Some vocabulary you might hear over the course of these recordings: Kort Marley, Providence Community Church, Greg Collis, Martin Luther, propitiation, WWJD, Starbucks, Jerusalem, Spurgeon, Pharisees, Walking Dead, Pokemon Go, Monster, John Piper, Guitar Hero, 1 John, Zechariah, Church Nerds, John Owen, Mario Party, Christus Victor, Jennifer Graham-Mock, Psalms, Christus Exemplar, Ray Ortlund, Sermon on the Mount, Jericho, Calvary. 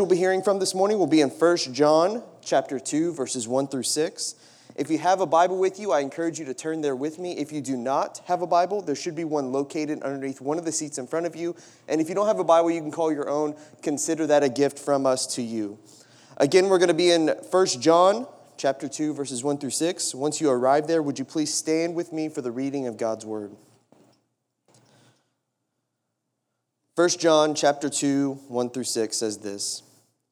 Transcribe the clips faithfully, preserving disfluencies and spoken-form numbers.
We'll be hearing from this morning will be in First John chapter two, verses one through six. If you have a Bible with you, I encourage you to turn there with me. If you do not have a Bible, there should be one located underneath one of the seats in front of you. And if you don't have a Bible you can call your own, consider that a gift from us to you. Again, we're going to be in First John chapter two, verses one through six. Once you arrive there, would you please stand with me for the reading of God's Word? First John chapter two, one through six says this: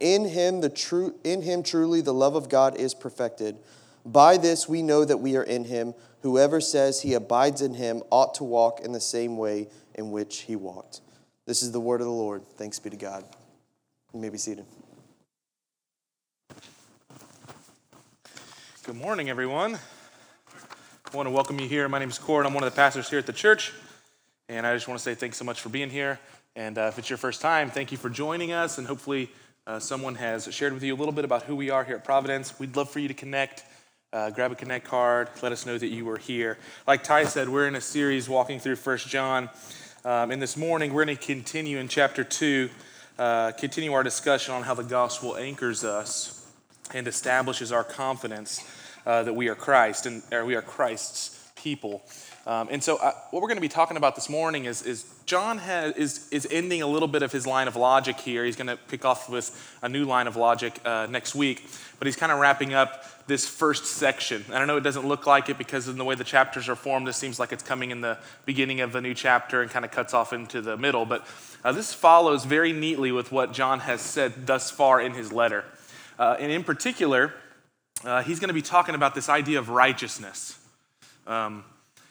in him the true in him truly the love of God is perfected. By this we know that we are in him. Whoever says he abides in him ought to walk in the same way in which he walked." This is the word of the Lord. Thanks be to God. You may be seated. Good morning, everyone. I want to welcome you here. My name is Kort. I'm one of the pastors here at the church. And I just want to say thanks so much for being here. And uh, if it's your first time, thank you for joining us. And hopefully uh, someone has shared with you a little bit about who we are here at Providence. We'd love for you to connect. Uh, grab a Connect card. Let us know that you were here. Like Ty said, we're in a series walking through First John. Um, and this morning, we're going to continue in chapter two, uh, continue our discussion on how the gospel anchors us and establishes our confidence uh, that we are Christ and or we are Christ's people. Um, and so uh, what we're going to be talking about this morning is, is John has, is, is ending a little bit of his line of logic here. He's going to pick off with a new line of logic uh, next week, but he's kind of wrapping up this first section. And I know it doesn't look like it because in the way the chapters are formed, this seems like it's coming in the beginning of the new chapter and kind of cuts off into the middle. But uh, this follows very neatly with what John has said thus far in his letter. Uh, and in particular, uh, he's going to be talking about this idea of righteousness. Um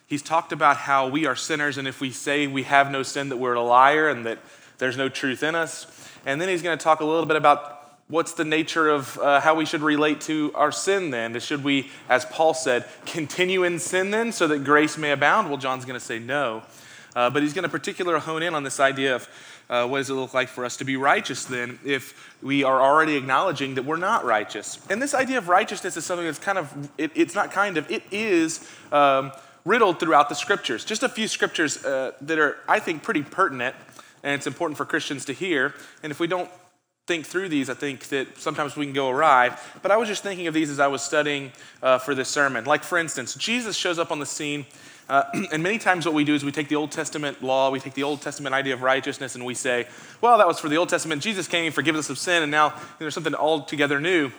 He's talked about how we are sinners, and if we say we have no sin, that we're a liar and that there's no truth in us. And then he's going to talk a little bit about what's the nature of uh, how we should relate to our sin then. Should we, as Paul said, continue in sin then so that grace may abound? Well, John's going to say no. Uh, but he's going to particularly hone in on this idea of uh, what does it look like for us to be righteous then if we are already acknowledging that we're not righteous. And this idea of righteousness is something that's kind of, it, it's not kind of, it is um, riddled throughout the scriptures. Just a few scriptures uh, that are, I think, pretty pertinent, and it's important for Christians to hear. And if we don't think through these, I think that sometimes we can go awry. But I was just thinking of these as I was studying uh, for this sermon. Like, for instance, Jesus shows up on the scene, uh, and many times what we do is we take the Old Testament law, we take the Old Testament idea of righteousness, and we say, well, that was for the Old Testament. Jesus came and forgives us of sin, and now there's something altogether new.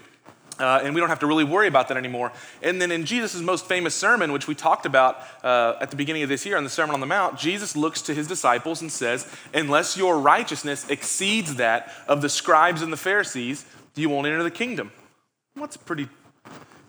Uh, and we don't have to really worry about that anymore. And then in Jesus' most famous sermon, which we talked about uh, at the beginning of this year on the Sermon on the Mount, Jesus looks to his disciples and says, unless your righteousness exceeds that of the scribes and the Pharisees, you won't enter the kingdom. Well, that's a pretty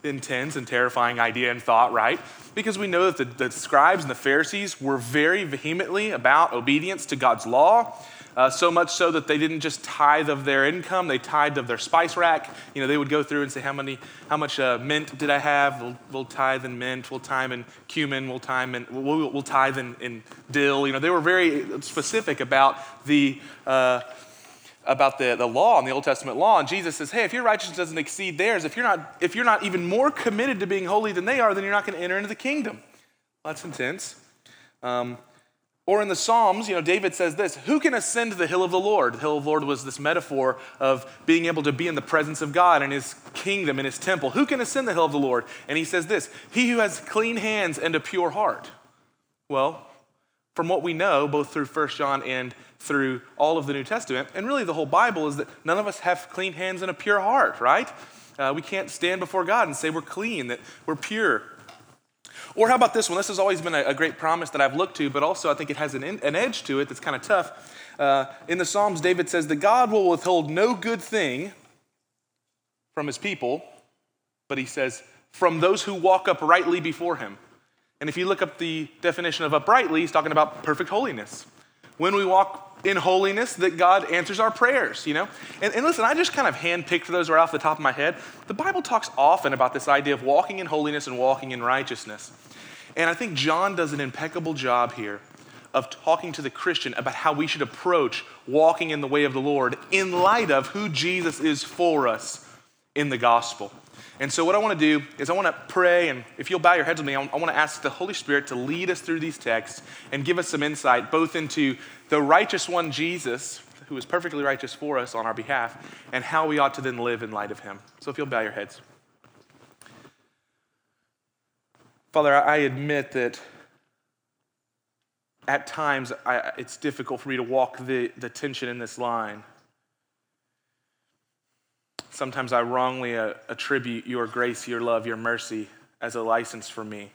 intense and terrifying idea and thought, right? Because we know that the, the scribes and the Pharisees were very vehemently about obedience to God's law. Uh, so much so that they didn't just tithe of their income, they tithed of their spice rack. You know, they would go through and say, how many, how much uh, mint did I have? We'll, we'll tithe in mint, we'll tithe in cumin, we'll tithe in, we'll, we'll tithe in, in dill. You know, they were very specific about the uh, about the, the law and the Old Testament law. And Jesus says, hey, if your righteousness doesn't exceed theirs, if you're not if you're not even more committed to being holy than they are, then you're not going to enter into the kingdom. Well, that's intense. Um, Or in the Psalms, you know, David says this: who can ascend the hill of the Lord? The hill of the Lord was this metaphor of being able to be in the presence of God and his kingdom and his temple. Who can ascend the hill of the Lord? And he says this: he who has clean hands and a pure heart. Well, from what we know, both through First John and through all of the New Testament, and really the whole Bible, is that none of us have clean hands and a pure heart, right? Uh, we can't stand before God and say we're clean, that we're pure. Or how about this one? This has always been a, a great promise that I've looked to, but also I think it has an, in, an edge to it that's kind of tough. Uh, in the Psalms, David says that God will withhold no good thing from his people, but he says, from those who walk uprightly before him. And if you look up the definition of uprightly, he's talking about perfect holiness. When we walk in holiness that God answers our prayers, you know? And, and listen, I just kind of handpicked those right off the top of my head. The Bible talks often about this idea of walking in holiness and walking in righteousness. And I think John does an impeccable job here of talking to the Christian about how we should approach walking in the way of the Lord in light of who Jesus is for us in the gospel. And so what I want to do is I want to pray, and if you'll bow your heads with me, I want to ask the Holy Spirit to lead us through these texts and give us some insight both into the righteous one, Jesus, who is perfectly righteous for us on our behalf, and how we ought to then live in light of him. So if you'll bow your heads. Father, I admit that at times I, it's difficult for me to walk the, the tension in this line. Sometimes I wrongly uh, attribute your grace, your love, your mercy as a license for me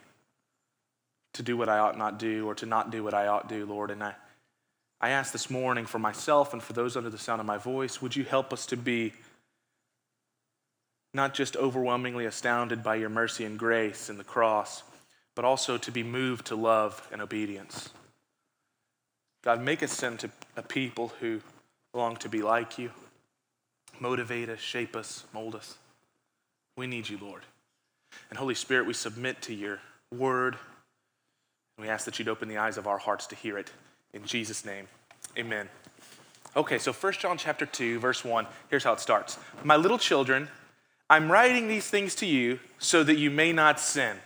to do what I ought not do or to not do what I ought do, Lord. And I, I ask this morning for myself and for those under the sound of my voice, would you help us to be not just overwhelmingly astounded by your mercy and grace and the cross, but also to be moved to love and obedience. God, make us into a people who long to be like you. Motivate us, shape us, mold us. We need you, Lord. And Holy Spirit, we submit to your word. And we ask that you'd open the eyes of our hearts to hear it. In Jesus' name, amen. Okay, so First John chapter two, verse one, here's how it starts. My little children, I'm writing these things to you so that you may not sin.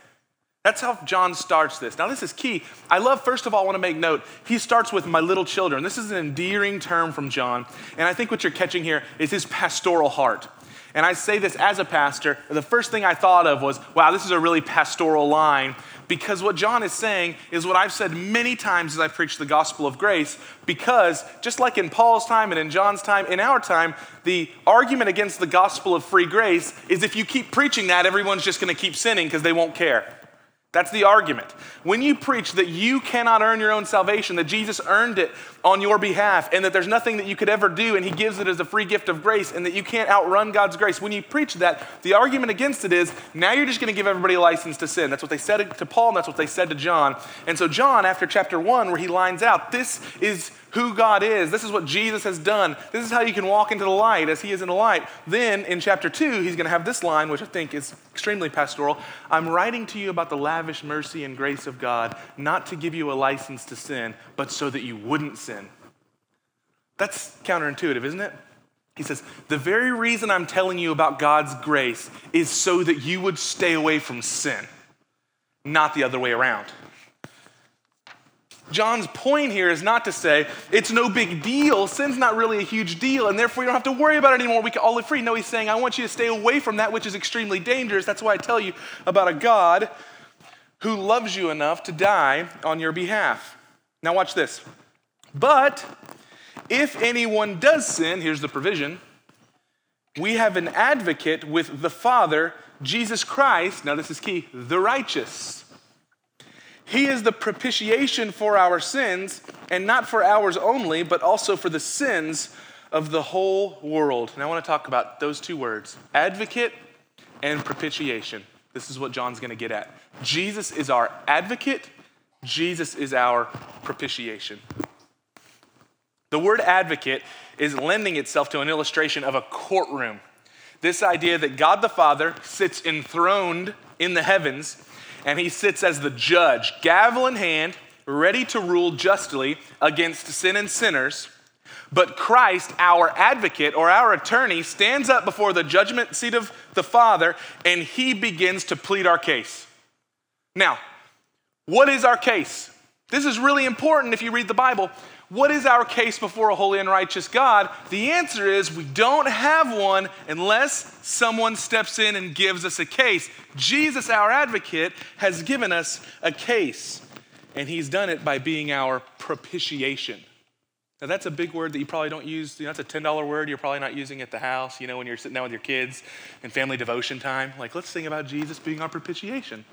That's how John starts this. Now, this is key. I love, first of all, I want to make note, he starts with my little children. This is an endearing term from John, and I think what you're catching here is his pastoral heart. And I say this as a pastor, the first thing I thought of was, wow, this is a really pastoral line, because what John is saying is what I've said many times as I preach the gospel of grace, because just like in Paul's time and in John's time, in our time, the argument against the gospel of free grace is if you keep preaching that, everyone's just going to keep sinning because they won't care. That's the argument. When you preach that you cannot earn your own salvation, that Jesus earned it on your behalf, and that there's nothing that you could ever do, and he gives it as a free gift of grace, and that you can't outrun God's grace, when you preach that, the argument against it is, now you're just going to give everybody a license to sin. That's what they said to Paul, and that's what they said to John. And so John, after chapter one, where he lines out, this is who God is. This is what Jesus has done. This is how you can walk into the light as he is in the light. Then in chapter two, he's going to have this line, which I think is extremely pastoral. I'm writing to you about the lavish mercy and grace of God, not to give you a license to sin, but so that you wouldn't sin. That's counterintuitive, isn't it? He says, the very reason I'm telling you about God's grace is so that you would stay away from sin, not the other way around. John's point here is not to say it's no big deal, sin's not really a huge deal, and therefore you don't have to worry about it anymore, we can all live free. No, he's saying I want you to stay away from that which is extremely dangerous. That's why I tell you about a God who loves you enough to die on your behalf. Now watch this. But if anyone does sin, here's the provision, we have an advocate with the Father, Jesus Christ, now this is key, the righteous. He is the propitiation for our sins, and not for ours only, but also for the sins of the whole world. And I want to talk about those two words, advocate and propitiation. This is what John's going to get at. Jesus is our advocate. Jesus is our propitiation. The word advocate is lending itself to an illustration of a courtroom. This idea that God the Father sits enthroned in the heavens, and he sits as the judge, gavel in hand, ready to rule justly against sin and sinners. But Christ, our advocate or our attorney, stands up before the judgment seat of the Father, and he begins to plead our case. Now, what is our case? This is really important if you read the Bible. What is our case before a holy and righteous God? The answer is we don't have one unless someone steps in and gives us a case. Jesus, our advocate, has given us a case, and he's done it by being our propitiation. Now, that's a big word that you probably don't use. You know, that's a ten dollar word you're probably not using at the house, you know, when you're sitting down with your kids in family devotion time. Like, let's sing about Jesus being our propitiation.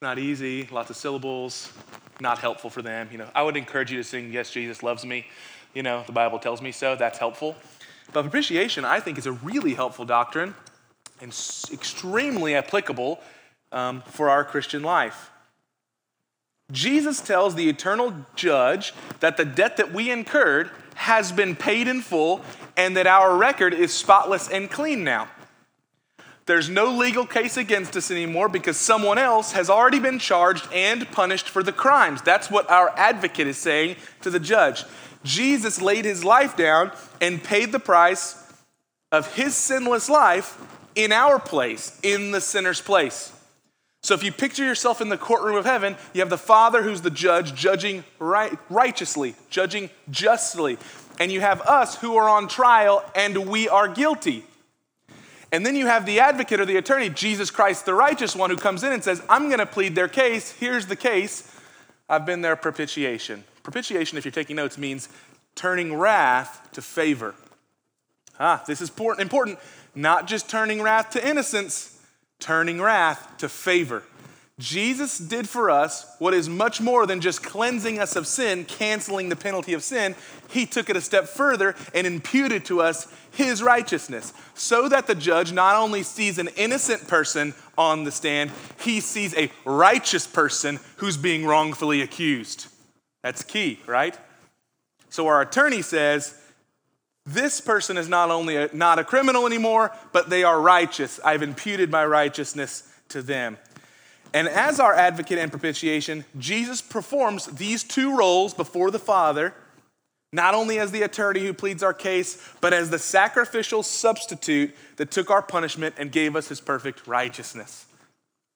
Not easy, lots of syllables, not helpful for them. You know, I would encourage you to sing, yes, Jesus loves me. You know, the Bible tells me so, that's helpful. But propitiation, I think, is a really helpful doctrine and extremely applicable um, for our Christian life. Jesus tells the eternal judge that the debt that we incurred has been paid in full and that our record is spotless and clean now. There's no legal case against us anymore because someone else has already been charged and punished for the crimes. That's what our advocate is saying to the judge. Jesus laid his life down and paid the price of his sinless life in our place, in the sinner's place. So if you picture yourself in the courtroom of heaven, you have the Father who's the judge, judging right, righteously, judging justly. And you have us who are on trial and we are guilty. And then you have the advocate or the attorney, Jesus Christ, the righteous one, who comes in and says, I'm going to plead their case. Here's the case. I've been their propitiation. Propitiation, if you're taking notes, means turning wrath to favor. Ah, this is important. Not just turning wrath to innocence, turning wrath to favor. Jesus did for us what is much more than just cleansing us of sin, canceling the penalty of sin. He took it a step further and imputed to us his righteousness so that the judge not only sees an innocent person on the stand, he sees a righteous person who's being wrongfully accused. That's key, right? So our attorney says, this person is not only a, not a criminal anymore, but they are righteous. I've imputed my righteousness to them. And as our advocate and propitiation, Jesus performs these two roles before the Father, not only as the attorney who pleads our case, but as the sacrificial substitute that took our punishment and gave us his perfect righteousness.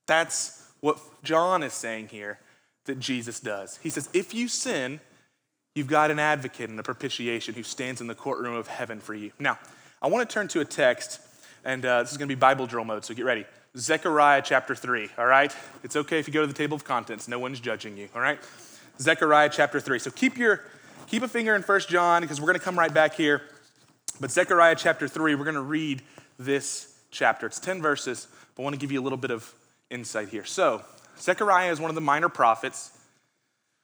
That's what John is saying here that Jesus does. He says, if you sin, you've got an advocate and a propitiation who stands in the courtroom of heaven for you. Now, I want to turn to a text, and uh, this is going to be Bible drill mode, so get ready. Zechariah chapter three, all right? It's okay if you go to the table of contents. No one's judging you, all right? Zechariah chapter three. So keep your keep a finger in First John because we're going to come right back here. But Zechariah chapter three, we're going to read this chapter. It's ten verses, but I want to give you a little bit of insight here. So Zechariah is one of the minor prophets.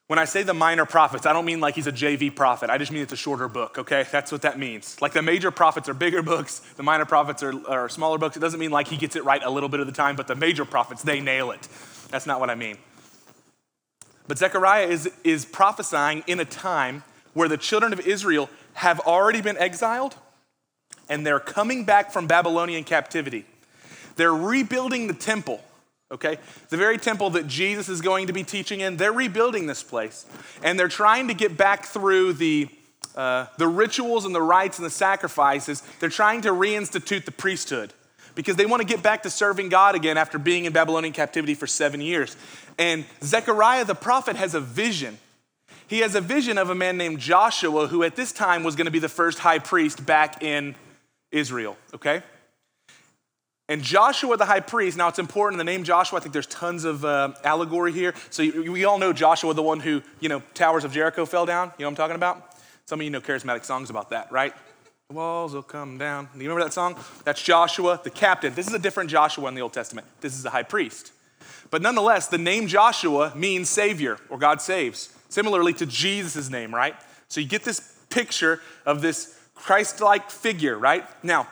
When I say the minor prophets, I don't mean like he's a J V prophet. I just mean it's a shorter book, okay? That's what that means. Like the major prophets are bigger books. The minor prophets are, are smaller books. It doesn't mean like he gets it right a little bit of the time, but the major prophets, they nail it. That's not what I mean. But Zechariah is, is prophesying in a time where the children of Israel have already been exiled and they're coming back from Babylonian captivity. They're rebuilding the temple. Okay, the very temple that Jesus is going to be teaching in, they're rebuilding this place. And they're trying to get back through the, uh, the rituals and the rites and the sacrifices. They're trying to reinstitute the priesthood because they want to get back to serving God again after being in Babylonian captivity for seven years. And Zechariah the prophet has a vision. He has a vision of a man named Joshua who at this time was going to be the first high priest back in Israel, okay? And Joshua the high priest, now it's important, the name Joshua, I think there's tons of uh, allegory here. So you, we all know Joshua, the one who, you know, towers of Jericho fell down. You know what I'm talking about? Some of you know charismatic songs about that, right? The walls will come down. Do you remember that song? That's Joshua, the captain. This is a different Joshua in the Old Testament. This is the high priest. But nonetheless, the name Joshua means savior or God saves. Similarly to Jesus' name, right? So you get this picture of this Christ-like figure, right? Now,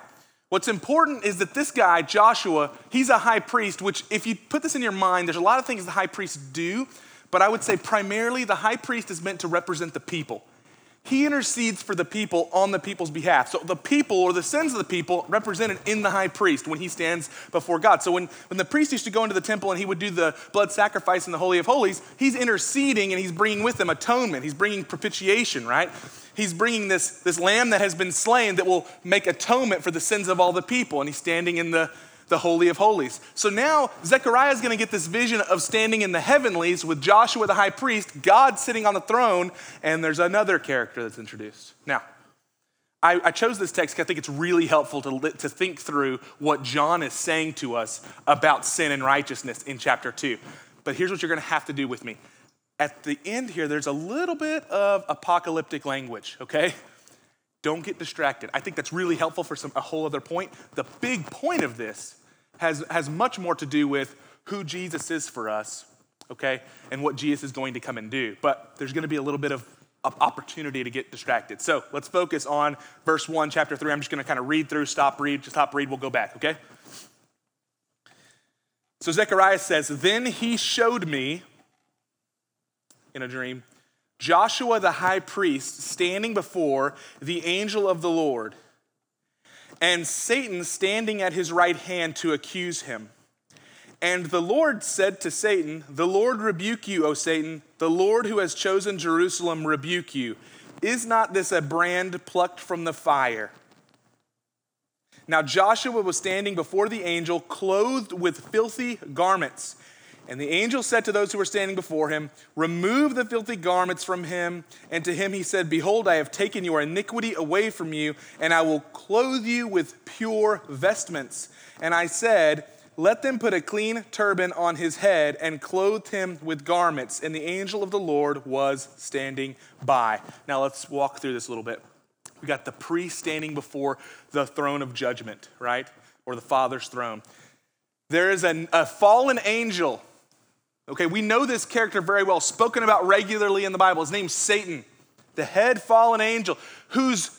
what's important is that this guy, Joshua, he's a high priest, which if you put this in your mind, there's a lot of things the high priests do, but I would say primarily the high priest is meant to represent the people. He intercedes for the people on the people's behalf. So the people or the sins of the people represented in the high priest when he stands before God. So when, when the priest used to go into the temple and he would do the blood sacrifice in the Holy of Holies, he's interceding and he's bringing with him atonement. He's bringing propitiation, right? He's bringing this, this lamb that has been slain that will make atonement for the sins of all the people. And he's standing in the, the Holy of Holies. So now Zechariah is going to get this vision of standing in the heavenlies with Joshua the high priest, God sitting on the throne, and there's another character that's introduced. Now, I, I chose this text because I think it's really helpful to, to think through what John is saying to us about sin and righteousness in chapter two. But here's what you're going to have to do with me. At the end here, there's a little bit of apocalyptic language, okay? Don't get distracted. I think that's really helpful for some, a whole other point. The big point of this has, has much more to do with who Jesus is for us, okay? And what Jesus is going to come and do. But there's gonna be a little bit of opportunity to get distracted. So let's focus on verse one, chapter three. I'm just gonna kind of read through, stop, read, just stop, read, we'll go back, okay? So Zechariah says, "Then he showed me in a dream, Joshua the high priest standing before the angel of the Lord, and Satan standing at his right hand to accuse him. And the Lord said to Satan, "The Lord rebuke you, O Satan. The Lord who has chosen Jerusalem rebuke you. Is not this a brand plucked from the fire?" Now Joshua was standing before the angel, clothed with filthy garments. And the angel said to those who were standing before him, "Remove the filthy garments from him." And to him he said, "Behold, I have taken your iniquity away from you, and I will clothe you with pure vestments." And I said, "Let them put a clean turban on his head," and clothed him with garments. And the angel of the Lord was standing by. Now let's walk through this a little bit. We got the priest standing before the throne of judgment, right? Or the Father's throne. There is an, a fallen angel. Okay, we know this character very well, spoken about regularly in the Bible. His name's Satan, the head fallen angel, whose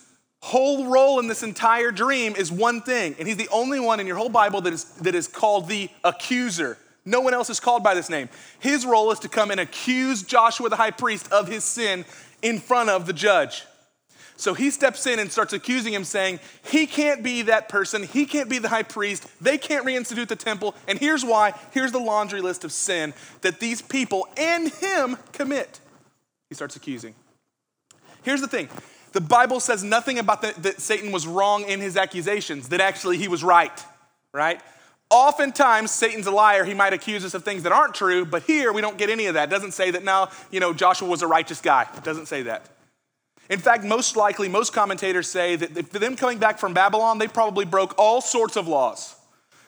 whole role in this entire dream is one thing, and he's the only one in your whole Bible that is that is called the accuser. No one else is called by this name. His role is to come and accuse Joshua the high priest of his sin in front of the judge. So he steps in and starts accusing him, saying, he can't be that person, he can't be the high priest, they can't reinstitute the temple, and here's why, here's the laundry list of sin that these people and him commit. He starts accusing. Here's the thing, the Bible says nothing about the, that Satan was wrong in his accusations, that actually he was right, right? Oftentimes, Satan's a liar. He might accuse us of things that aren't true, but here we don't get any of that. It doesn't say that now, you know, Joshua was a righteous guy. It doesn't say that. In fact, most likely, most commentators say that them coming back from Babylon, they probably broke all sorts of laws.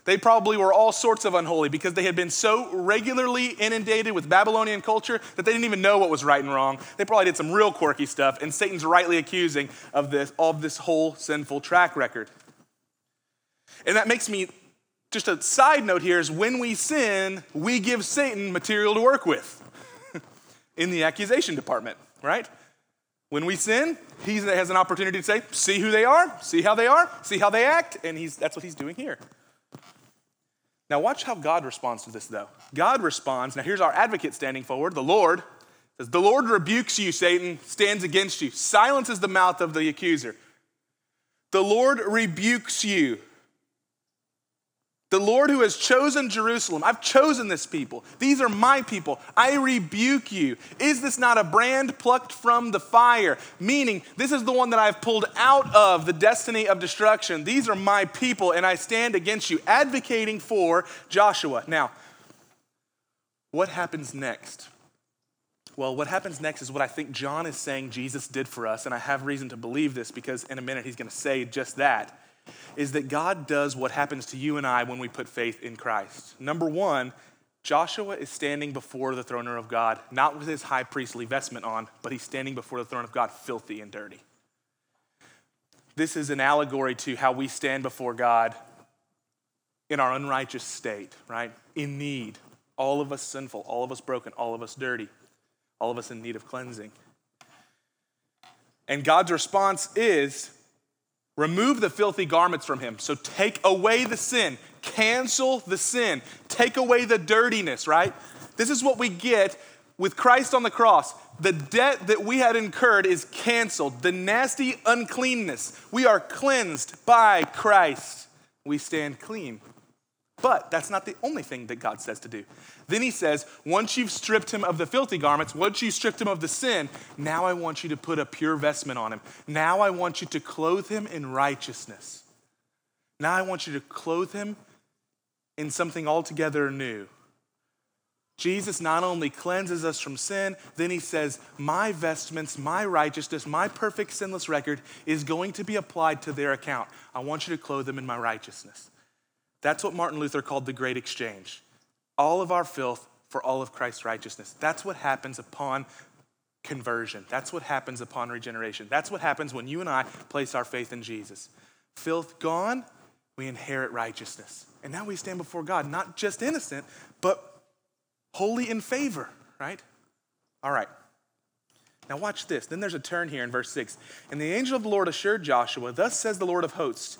They probably were all sorts of unholy because they had been so regularly inundated with Babylonian culture that they didn't even know what was right and wrong. They probably did some real quirky stuff, and Satan's rightly accusing of this, of this whole sinful track record. And that makes me, just a side note here, is when we sin, we give Satan material to work with in the accusation department, right? When we sin, he has an opportunity to say, see who they are, see how they are, see how they act, and he's, that's what he's doing here. Now watch how God responds to this, though. God responds, now here's our advocate standing forward, the Lord. Says, the Lord rebukes you, Satan, stands against you, silences the mouth of the accuser. The Lord rebukes you. The Lord who has chosen Jerusalem, I've chosen this people. These are my people. I rebuke you. Is this not a brand plucked from the fire? Meaning, this is the one that I've pulled out of the destiny of destruction. These are my people, and I stand against you, advocating for Joshua. Now, what happens next? Well, what happens next is what I think John is saying Jesus did for us, and I have reason to believe this because in a minute he's going to say just that. Is that God does what happens to you and I when we put faith in Christ. Number one, Joshua is standing before the throne of God, not with his high priestly vestment on, but he's standing before the throne of God filthy and dirty. This is an allegory to how we stand before God in our unrighteous state, right? In need, all of us sinful, all of us broken, all of us dirty, all of us in need of cleansing. And God's response is, remove the filthy garments from him. So take away the sin, cancel the sin, take away the dirtiness, right? This is what we get with Christ on the cross. The debt that we had incurred is canceled. The nasty uncleanness, we are cleansed by Christ. We stand clean. But that's not the only thing that God says to do. Then he says, once you've stripped him of the filthy garments, once you've stripped him of the sin, now I want you to put a pure vestment on him. Now I want you to clothe him in righteousness. Now I want you to clothe him in something altogether new. Jesus not only cleanses us from sin, then he says, my vestments, my righteousness, my perfect sinless record is going to be applied to their account. I want you to clothe them in my righteousness. That's what Martin Luther called the great exchange. All of our filth for all of Christ's righteousness. That's what happens upon conversion. That's what happens upon regeneration. That's what happens when you and I place our faith in Jesus. Filth gone, we inherit righteousness. And now we stand before God, not just innocent, but holy in favor, right? All right. Now watch this. Then there's a turn here in verse six. And the angel of the Lord assured Joshua, thus says the Lord of hosts,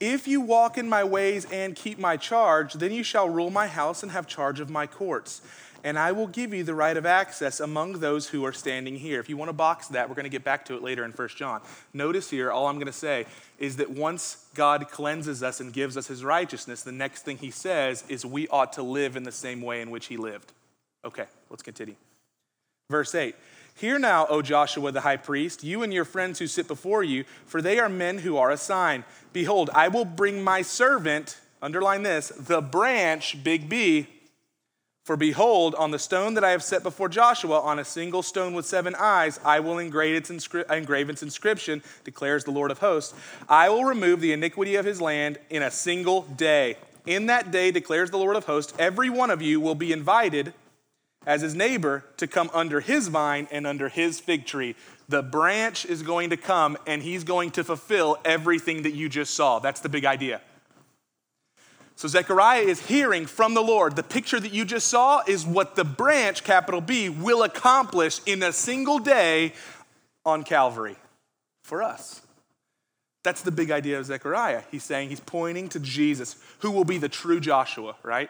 If you walk in my ways and keep my charge, then you shall rule my house and have charge of my courts. And I will give you the right of access among those who are standing here. If you want to box that, we're going to get back to it later in First John. Notice here, all I'm going to say is that once God cleanses us and gives us his righteousness, the next thing he says is we ought to live in the same way in which he lived. Okay, let's continue. Verse eight. Hear now, O Joshua the high priest, you and your friends who sit before you, for they are men who are a sign. Behold, I will bring my servant, underline this, the branch, big B, for behold, on the stone that I have set before Joshua, on a single stone with seven eyes, I will engrave its, inscri- engrave its inscription, declares the Lord of hosts. I will remove the iniquity of his land in a single day. In that day, declares the Lord of hosts, every one of you will be invited as his neighbor to come under his vine and under his fig tree. The branch is going to come and he's going to fulfill everything that you just saw. That's the big idea. So Zechariah is hearing from the Lord. The picture that you just saw is what the branch, capital B, will accomplish in a single day on Calvary for us. That's the big idea of Zechariah. He's saying he's pointing to Jesus, who will be the true Joshua, right?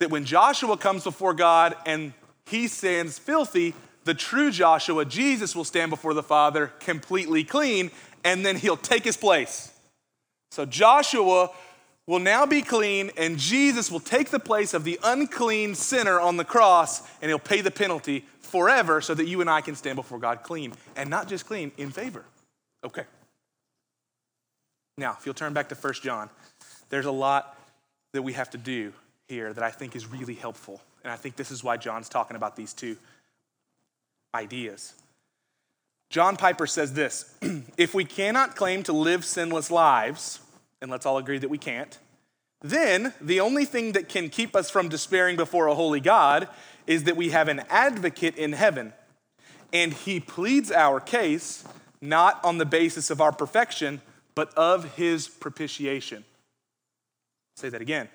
That when Joshua comes before God and he stands filthy, the true Joshua, Jesus, will stand before the Father completely clean, and then he'll take his place. So Joshua will now be clean, and Jesus will take the place of the unclean sinner on the cross, and he'll pay the penalty forever so that you and I can stand before God clean, and not just clean, in favor. Okay. Now, if you'll turn back to First John, there's a lot that we have to do here that I think is really helpful. And I think this is why John's talking about these two ideas. John Piper says this, if we cannot claim to live sinless lives, and let's all agree that we can't, then the only thing that can keep us from despairing before a holy God is that we have an advocate in heaven, and he pleads our case, not on the basis of our perfection, but of his propitiation. I'll say that again.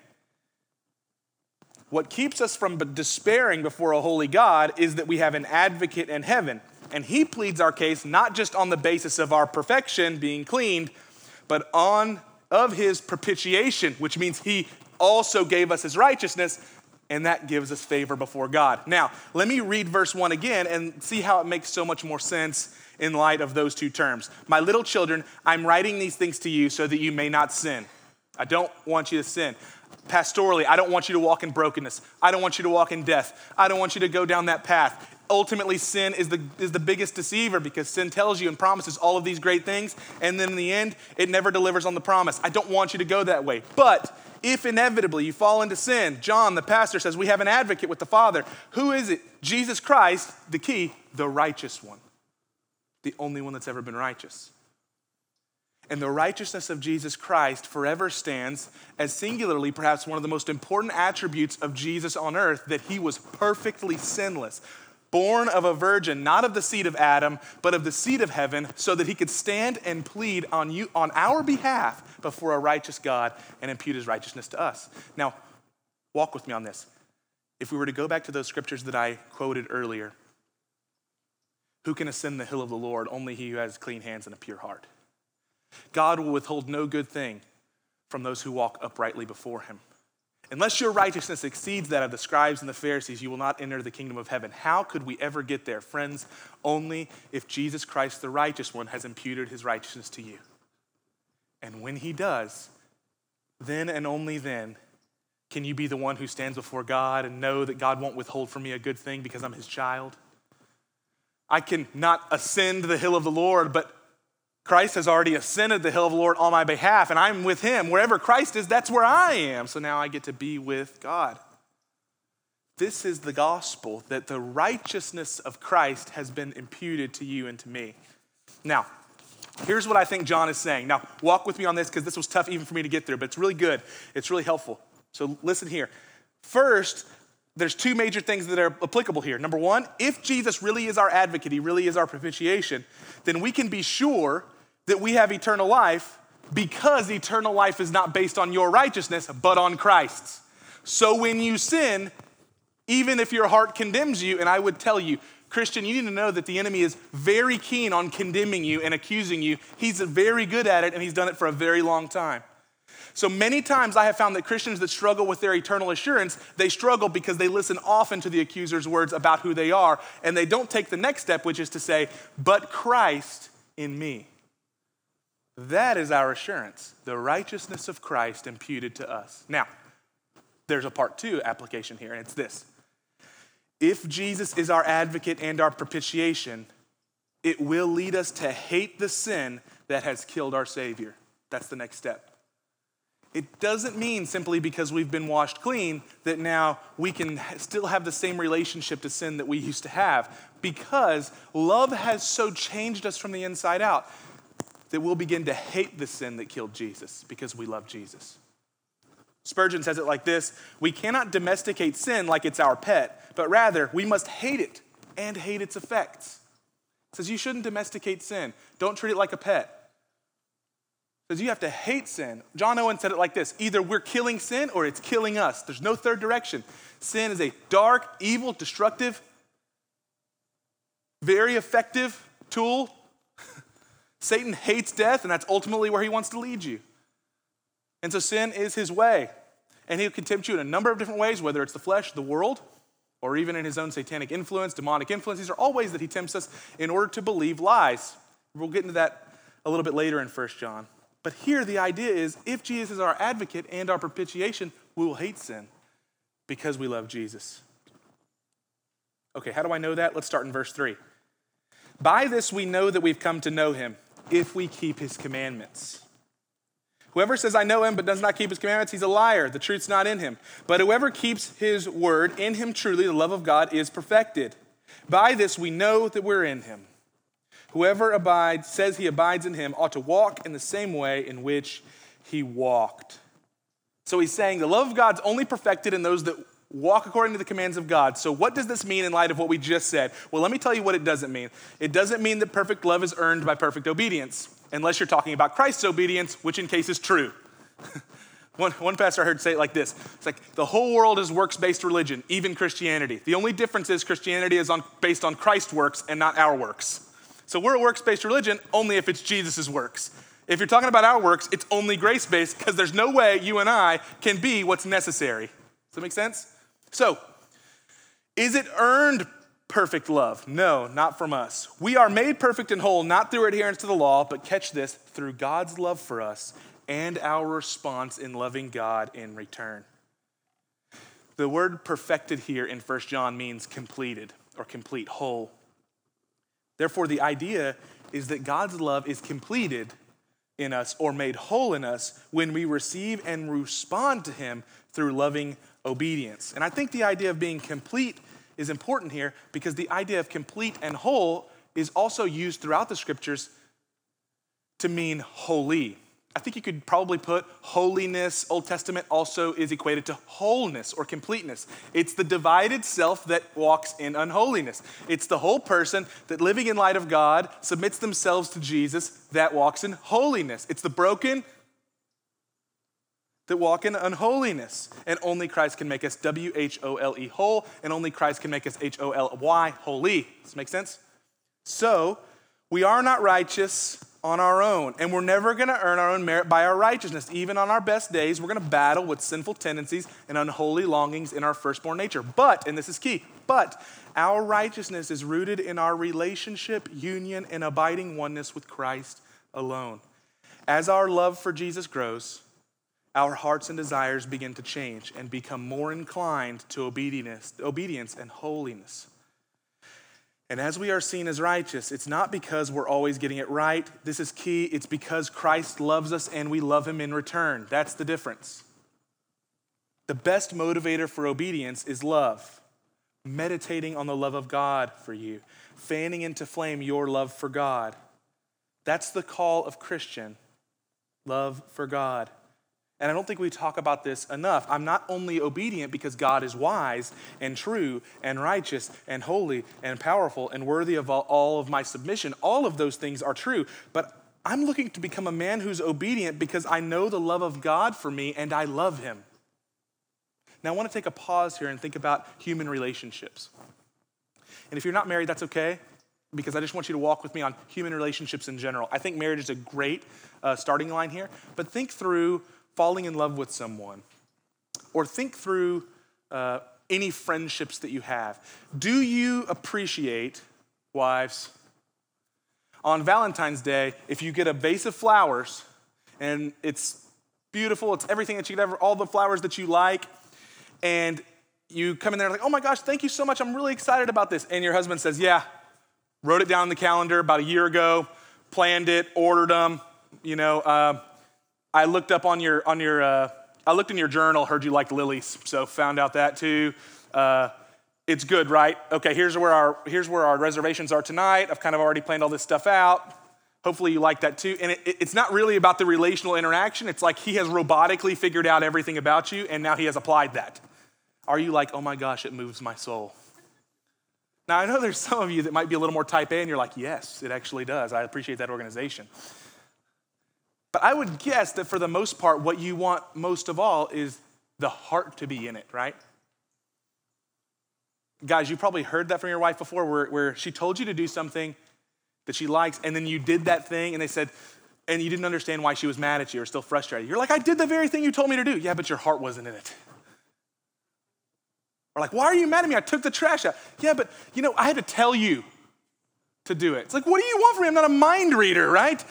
What keeps us from despairing before a holy God is that we have an advocate in heaven, and he pleads our case not just on the basis of our perfection being cleaned, but on of his propitiation, which means he also gave us his righteousness, and that gives us favor before God. Now, let me read verse one again and see how it makes so much more sense in light of those two terms. My little children, I'm writing these things to you so that you may not sin. I don't want you to sin. Pastorally, I don't want you to walk in brokenness. I don't want you to walk in death. I don't want you to go down that path. Ultimately, sin is the is the biggest deceiver, because sin tells you and promises all of these great things, and then in the end, it never delivers on the promise. I don't want you to go that way. But if inevitably you fall into sin, John, the pastor, says we have an advocate with the Father. Who is it? Jesus Christ, the key, the righteous one. The only one that's ever been righteous. And the righteousness of Jesus Christ forever stands as singularly perhaps one of the most important attributes of Jesus on earth, that he was perfectly sinless, born of a virgin, not of the seed of Adam, but of the seed of heaven, so that he could stand and plead on you, on our behalf before a righteous God and impute his righteousness to us. Now, walk with me on this. If we were to go back to those scriptures that I quoted earlier, who can ascend the hill of the Lord? Only he who has clean hands and a pure heart. God will withhold no good thing from those who walk uprightly before him. Unless your righteousness exceeds that of the scribes and the Pharisees, you will not enter the kingdom of heaven. How could we ever get there? Friends, only if Jesus Christ, the righteous one, has imputed his righteousness to you. And when he does, then and only then can you be the one who stands before God and know that God won't withhold from me a good thing because I'm his child. I can not ascend the hill of the Lord, but Christ has already ascended the hill of the Lord on my behalf, and I'm with him. Wherever Christ is, that's where I am. So now I get to be with God. This is the gospel, that the righteousness of Christ has been imputed to you and to me. Now, here's what I think John is saying. Now, walk with me on this, because this was tough even for me to get through, but it's really good. It's really helpful. So listen here. First, there's two major things that are applicable here. Number one, if Jesus really is our advocate, he really is our propitiation, then we can be sure that we have eternal life, because eternal life is not based on your righteousness, but on Christ's. So when you sin, even if your heart condemns you, and I would tell you, Christian, you need to know that the enemy is very keen on condemning you and accusing you. He's very good at it, and he's done it for a very long time. So many times I have found that Christians that struggle with their eternal assurance, they struggle because they listen often to the accuser's words about who they are, and they don't take the next step, which is to say, but Christ in me. That is our assurance, the righteousness of Christ imputed to us. Now, there's a part two application here, and it's this. If Jesus is our advocate and our propitiation, it will lead us to hate the sin that has killed our Savior. That's the next step. It doesn't mean simply because we've been washed clean that now we can still have the same relationship to sin that we used to have, because love has so changed us from the inside out that we'll begin to hate the sin that killed Jesus because we love Jesus. Spurgeon says it like this: we cannot domesticate sin like it's our pet, but rather we must hate it and hate its effects. He says you shouldn't domesticate sin. Don't treat it like a pet. Because you have to hate sin. John Owen said it like this: either we're killing sin or it's killing us. There's no third direction. Sin is a dark, evil, destructive, very effective tool. Satan hates death, and that's ultimately where he wants to lead you. And so sin is his way. And he can tempt you in a number of different ways, whether it's the flesh, the world, or even in his own satanic influence, demonic influence. These are all ways that he tempts us in order to believe lies. We'll get into that a little bit later in First John. But here the idea is, if Jesus is our advocate and our propitiation, we will hate sin because we love Jesus. Okay, how do I know that? Let's start in verse three. By this we know that we've come to know him, if we keep his commandments. Whoever says, I know him, but does not keep his commandments, he's a liar. The truth's not in him. But whoever keeps his word, in him truly the love of God is perfected. By this we know that we're in him. Whoever abides, says he abides in him, ought to walk in the same way in which he walked. So he's saying the love of God's only perfected in those that walk according to the commands of God. So what does this mean in light of what we just said? Well, let me tell you what it doesn't mean. It doesn't mean that perfect love is earned by perfect obedience, unless you're talking about Christ's obedience, which in case is true. One, one pastor I heard say it like this. It's like, the whole world is works-based religion, even Christianity. The only difference is Christianity is on, based on Christ's works and not our works. So we're a works-based religion only if it's Jesus' works. If you're talking about our works, it's only grace-based, because there's no way you and I can be what's necessary. Does that make sense? So, is it earned perfect love? No, not from us. We are made perfect and whole, not through adherence to the law, but catch this, through God's love for us and our response in loving God in return. The word perfected here in First John means completed or complete, whole. Therefore, the idea is that God's love is completed in us or made whole in us when we receive and respond to him through loving obedience. And I think the idea of being complete is important here, because the idea of complete and whole is also used throughout the scriptures to mean holy. I think you could probably put holiness, Old Testament also is equated to wholeness or completeness. It's the divided self that walks in unholiness. It's the whole person that, living in light of God, submits themselves to Jesus, that walks in holiness. It's the broken that walk in unholiness. And only Christ can make us W H O L E, whole, and only Christ can make us H O L Y, holy. Does this make sense? So, we are not righteous on our own, and we're never gonna earn our own merit by our righteousness. Even on our best days, we're gonna battle with sinful tendencies and unholy longings in our firstborn nature. But, and this is key, but our righteousness is rooted in our relationship, union, and abiding oneness with Christ alone. As our love for Jesus grows, our hearts and desires begin to change and become more inclined to obedience, obedience and holiness. And as we are seen as righteous, it's not because we're always getting it right. This is key. It's because Christ loves us and we love him in return. That's the difference. The best motivator for obedience is love. Meditating on the love of God for you. Fanning into flame your love for God. That's the call of Christian. Love for God. And I don't think we talk about this enough. I'm not only obedient because God is wise and true and righteous and holy and powerful and worthy of all of my submission. All of those things are true. But I'm looking to become a man who's obedient because I know the love of God for me and I love him. Now I want to take a pause here and think about human relationships. And if you're not married, that's okay, because I just want you to walk with me on human relationships in general. I think marriage is a great uh, starting line here, but think through falling in love with someone, or think through uh, any friendships that you have. Do you appreciate, wives, on Valentine's Day, if you get a vase of flowers and it's beautiful, it's everything that you could ever, all the flowers that you like, and you come in there like, oh my gosh, thank you so much, I'm really excited about this. And your husband says, yeah, wrote it down on the calendar about a year ago, planned it, ordered them, you know, uh, I looked up on your, on your, uh, I looked in your journal, heard you liked lilies, so found out that too. Uh, it's good, right? Okay, here's where our here's where our reservations are tonight. I've kind of already planned all this stuff out. Hopefully you like that too. And it, it's not really about the relational interaction. It's like he has robotically figured out everything about you, and now he has applied that. Are you like, oh my gosh, it moves my soul? Now, I know there's some of you that might be a little more type A, and you're like, yes, it actually does. I appreciate that organization. But I would guess that for the most part, what you want most of all is the heart to be in it, right? Guys, you probably heard that from your wife before where, where she told you to do something that she likes, and then you did that thing, and they said, and you didn't understand why she was mad at you or still frustrated. You're like, I did the very thing you told me to do. Yeah, but your heart wasn't in it. Or like, why are you mad at me? I took the trash out. Yeah, but, you know, I had to tell you to do it. It's like, what do you want from me? I'm not a mind reader, right?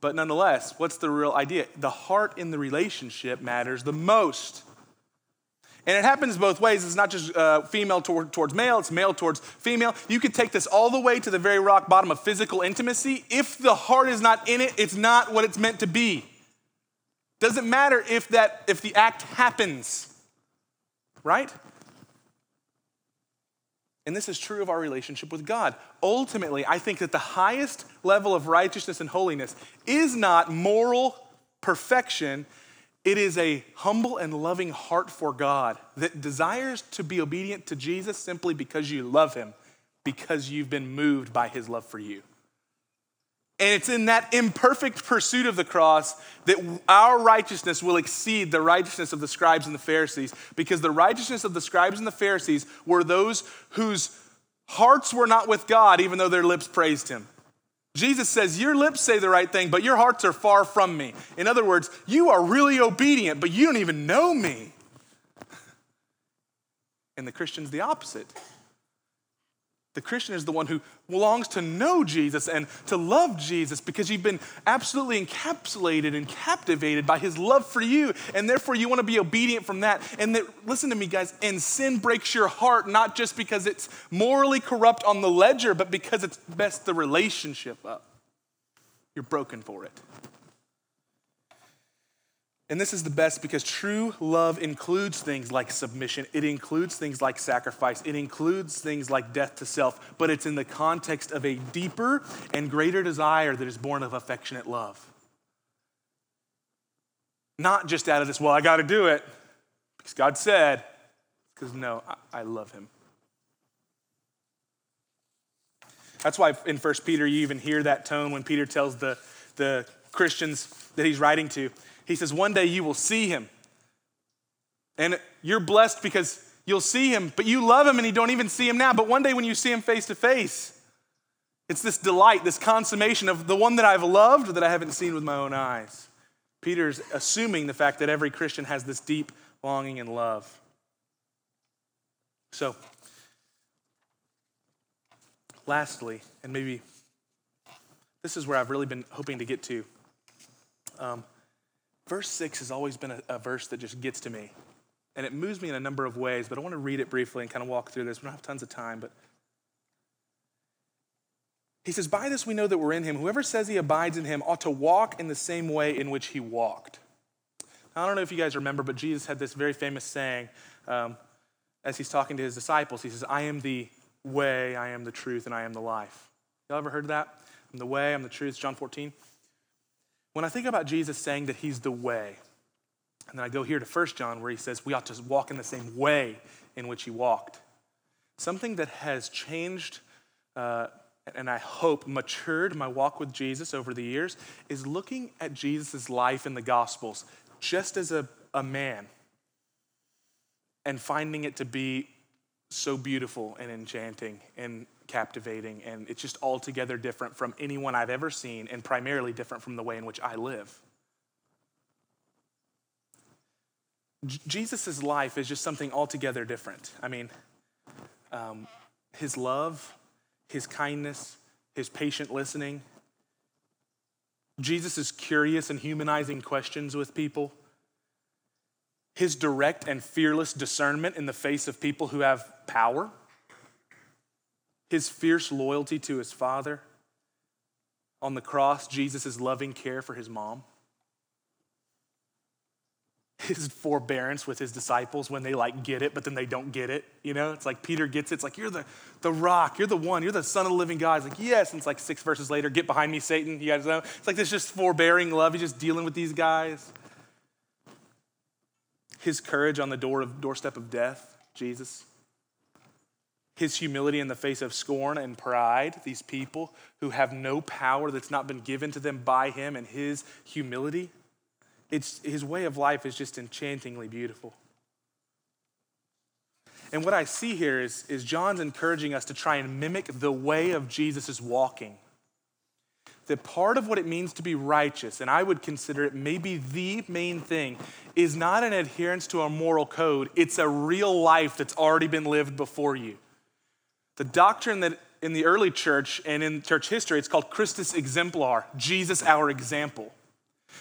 But nonetheless, what's the real idea? The heart in the relationship matters the most. And it happens both ways. It's not just uh, female toward, towards male, it's male towards female. You could take this all the way to the very rock bottom of physical intimacy. If the heart is not in it, it's not what it's meant to be. Doesn't matter if that if the act happens, right? And this is true of our relationship with God. Ultimately, I think that the highest level of righteousness and holiness is not moral perfection. It is a humble and loving heart for God that desires to be obedient to Jesus simply because you love him, because you've been moved by his love for you. And it's in that imperfect pursuit of the cross that our righteousness will exceed the righteousness of the scribes and the Pharisees, because the righteousness of the scribes and the Pharisees were those whose hearts were not with God, even though their lips praised him. Jesus says, your lips say the right thing, but your hearts are far from me. In other words, you are really obedient, but you don't even know me. And the Christian's the opposite. The Christian is the one who longs to know Jesus and to love Jesus because you've been absolutely encapsulated and captivated by his love for you, and therefore you want to be obedient from that. And that, listen to me, guys, and sin breaks your heart not just because it's morally corrupt on the ledger, but because it's messed the relationship up. You're broken for it. And this is the best because true love includes things like submission. It includes things like sacrifice. It includes things like death to self. But it's in the context of a deeper and greater desire that is born of affectionate love. Not just out of this, well, I got to do it because God said, because no, I, I love him. That's why in First Peter, you even hear that tone when Peter tells the, the Christians that he's writing to. He says, one day you will see him. And you're blessed because you'll see him, but you love him and you don't even see him now. But one day when you see him face to face, it's this delight, this consummation of the one that I've loved that I haven't seen with my own eyes. Peter's assuming the fact that every Christian has this deep longing and love. So, lastly, and maybe this is where I've really been hoping to get to, um, verse six has always been a, a verse that just gets to me, and it moves me in a number of ways, but I want to read it briefly and kind of walk through this. We don't have tons of time, but he says, by this we know that we're in him. Whoever says he abides in him ought to walk in the same way in which he walked. Now, I don't know if you guys remember, but Jesus had this very famous saying um, as he's talking to his disciples. He says, I am the way, I am the truth, and I am the life. Y'all ever heard that? I'm the way, I'm the truth, John fourteen. When I think about Jesus saying that he's the way, and then I go here to First John where he says we ought to walk in the same way in which he walked, something that has changed uh, and I hope matured my walk with Jesus over the years is looking at Jesus' life in the Gospels just as a, a man and finding it to be so beautiful and enchanting and captivating, and it's just altogether different from anyone I've ever seen, and primarily different from the way in which I live. J- Jesus' life is just something altogether different. I mean, um, his love, his kindness, his patient listening, Jesus' curious and humanizing questions with people, his direct and fearless discernment in the face of people who have power, his fierce loyalty to his father. On the cross, Jesus' loving care for his mom, his forbearance with his disciples when they like get it, but then they don't get it. You know, it's like Peter gets it. It's like, you're the, the rock. You're the one. You're the son of the living God. It's like, yes. And it's like six verses later, get behind me, Satan. You guys know. It's like this just forbearing love. He's just dealing with these guys. His courage on the door of doorstep of death, Jesus. His humility in the face of scorn and pride, these people who have no power that's not been given to them by him, and his humility. It's, his way of life is just enchantingly beautiful. And what I see here is, is John's encouraging us to try and mimic the way of Jesus' walking. That part of what it means to be righteous, and I would consider it maybe the main thing, is not an adherence to a moral code. It's a real life that's already been lived before you. The doctrine that in the early church and in church history, it's called Christus Exemplar, Jesus our example.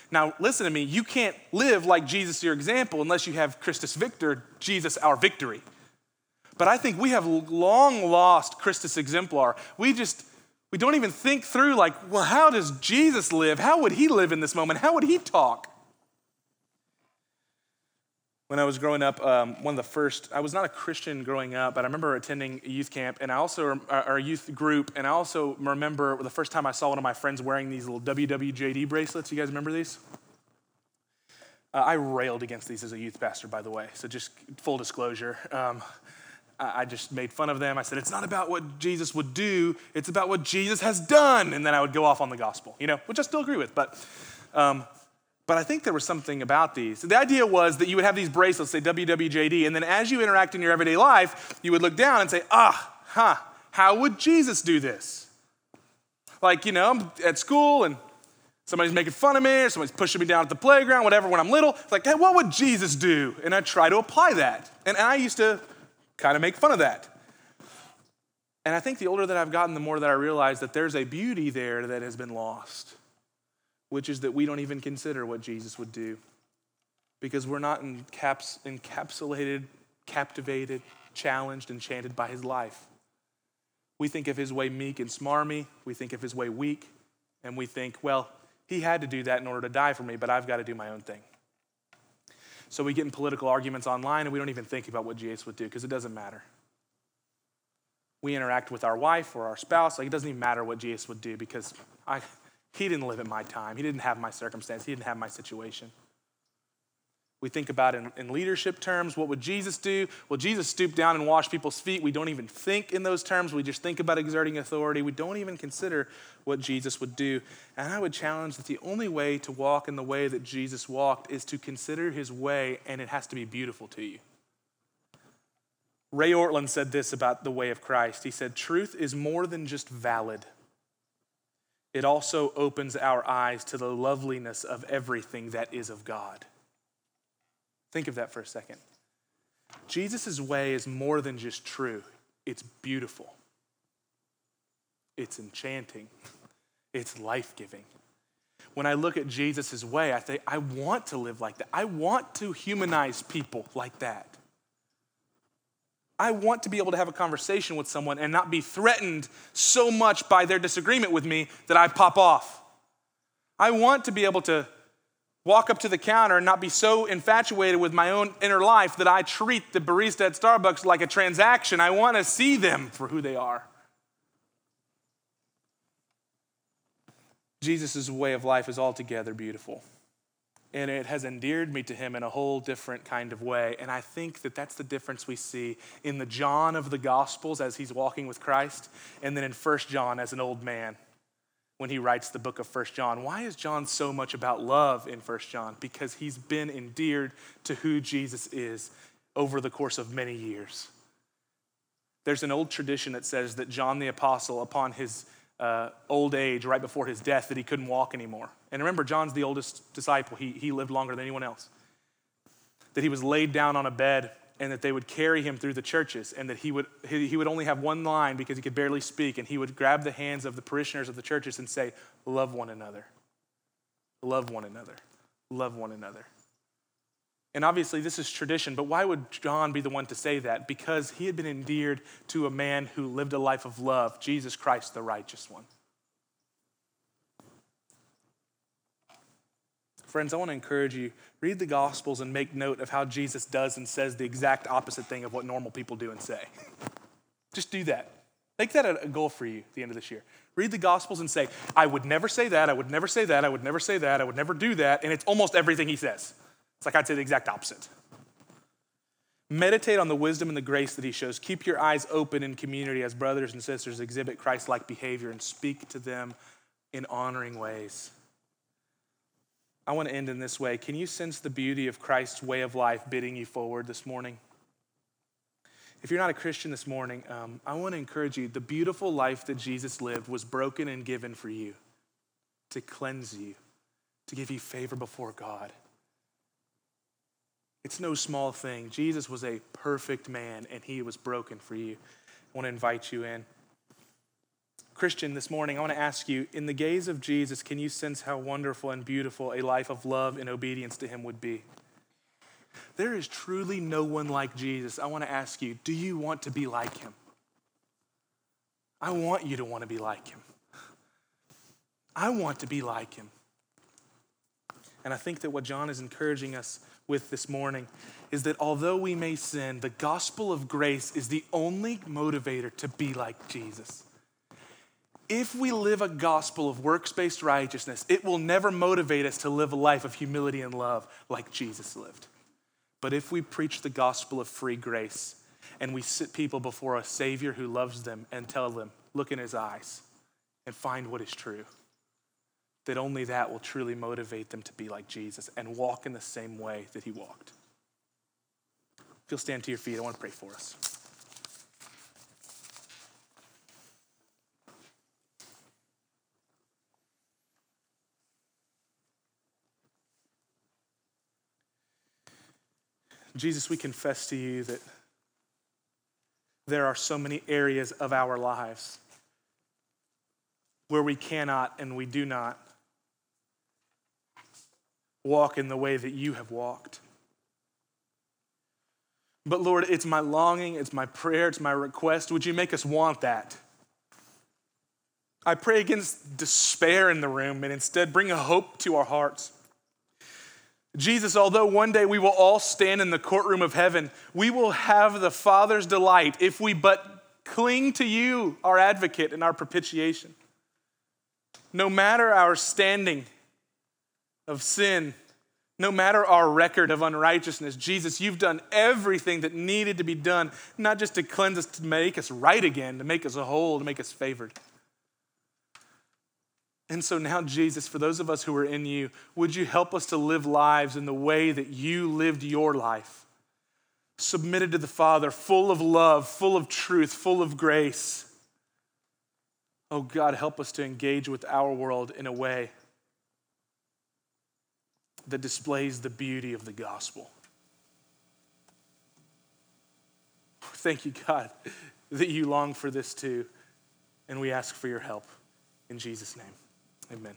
Now, listen to me, you can't live like Jesus, your example, unless you have Christus Victor, Jesus, our victory. But I think we have long lost Christus Exemplar. We just, we don't even think through like, well, how does Jesus live? How would he live in this moment? How would he talk? When I was growing up, um, one of the first, I was not a Christian growing up, but I remember attending a youth camp and I also, or a youth group, and I also remember the first time I saw one of my friends wearing these little W W J D bracelets. You guys remember these? Uh, I railed against these as a youth pastor, by the way, so just full disclosure. Um, I, I just made fun of them. I said, it's not about what Jesus would do, it's about what Jesus has done. And then I would go off on the gospel, you know, which I still agree with, but... Um, But I think there was something about these. The idea was that you would have these bracelets, say W W J D, and then as you interact in your everyday life, you would look down and say, ah, huh, how would Jesus do this? Like, you know, I'm at school and somebody's making fun of me or somebody's pushing me down at the playground, whatever, when I'm little. It's like, hey, what would Jesus do? And I try to apply that. And I used to kind of make fun of that. And I think the older that I've gotten, the more that I realize that there's a beauty there that has been lost, which is that we don't even consider what Jesus would do because we're not encaps- encapsulated, captivated, challenged, enchanted by his life. We think of his way meek and smarmy. We think of his way weak. And we think, well, he had to do that in order to die for me, but I've got to do my own thing. So we get in political arguments online and we don't even think about what Jesus would do because it doesn't matter. We interact with our wife or our spouse. Like, it doesn't even matter what Jesus would do because I... He didn't live in my time. He didn't have my circumstance. He didn't have my situation. We think about in, in leadership terms, what would Jesus do? Well, Jesus stooped down and washed people's feet. We don't even think in those terms. We just think about exerting authority. We don't even consider what Jesus would do. And I would challenge that the only way to walk in the way that Jesus walked is to consider his way, and it has to be beautiful to you. Ray Ortlund said this about the way of Christ. He said, truth is more than just valid. It also opens our eyes to the loveliness of everything that is of God. Think of that for a second. Jesus' way is more than just true. It's beautiful. It's enchanting. It's life-giving. When I look at Jesus' way, I think, I want to live like that. I want to humanize people like that. I want to be able to have a conversation with someone and not be threatened so much by their disagreement with me that I pop off. I want to be able to walk up to the counter and not be so infatuated with my own inner life that I treat the barista at Starbucks like a transaction. I want to see them for who they are. Jesus' way of life is altogether beautiful. And it has endeared me to him in a whole different kind of way. And I think that that's the difference we see in the John of the Gospels as he's walking with Christ, and then in First John as an old man when he writes the book of First John. Why is John so much about love in First John? Because he's been endeared to who Jesus is over the course of many years. There's an old tradition that says that John the Apostle, upon his uh, old age, right before his death, that he couldn't walk anymore. And remember, John's the oldest disciple. He, he lived longer than anyone else. That he was laid down on a bed and that they would carry him through the churches and that he would he, he would only have one line because he could barely speak, and he would grab the hands of the parishioners of the churches and say, love one another, love one another, love one another. And obviously this is tradition, but why would John be the one to say that? Because he had been endeared to a man who lived a life of love, Jesus Christ, the righteous one. Friends, I want to encourage you, read the Gospels and make note of how Jesus does and says the exact opposite thing of what normal people do and say. Just do that. Make that a goal for you at the end of this year. Read the Gospels and say, I would never say that, I would never say that, I would never say that, I would never do that, and it's almost everything he says. It's like I'd say the exact opposite. Meditate on the wisdom and the grace that he shows. Keep your eyes open in community as brothers and sisters exhibit Christ-like behavior and speak to them in honoring ways. I want to end in this way. Can you sense the beauty of Christ's way of life bidding you forward this morning? If you're not a Christian this morning, um, I want to encourage you. The beautiful life that Jesus lived was broken and given for you, to cleanse you, to give you favor before God. It's no small thing. Jesus was a perfect man and he was broken for you. I want to invite you in. Christian, this morning, I want to ask you, in the gaze of Jesus, can you sense how wonderful and beautiful a life of love and obedience to him would be? There is truly no one like Jesus. I want to ask you, do you want to be like him? I want you to want to be like him. I want to be like him. And I think that what John is encouraging us with this morning is that although we may sin, the gospel of grace is the only motivator to be like Jesus. If we live a gospel of works-based righteousness, it will never motivate us to live a life of humility and love like Jesus lived. But if we preach the gospel of free grace and we sit people before a Savior who loves them and tell them, look in his eyes and find what is true, that only that will truly motivate them to be like Jesus and walk in the same way that he walked. If you'll stand to your feet, I want to pray for us. Jesus, we confess to you that there are so many areas of our lives where we cannot and we do not walk in the way that you have walked. But Lord, it's my longing, it's my prayer, it's my request. Would you make us want that? I pray against despair in the room and instead bring a hope to our hearts. Jesus, although one day we will all stand in the courtroom of heaven, we will have the Father's delight if we but cling to you, our advocate and our propitiation. No matter our standing of sin, no matter our record of unrighteousness, Jesus, you've done everything that needed to be done, not just to cleanse us, to make us right again, to make us whole, to make us favored. And so now, Jesus, for those of us who are in you, would you help us to live lives in the way that you lived your life, submitted to the Father, full of love, full of truth, full of grace. Oh God, help us to engage with our world in a way that displays the beauty of the gospel. Thank you, God, that you long for this too, and we ask for your help. In Jesus' name, amen.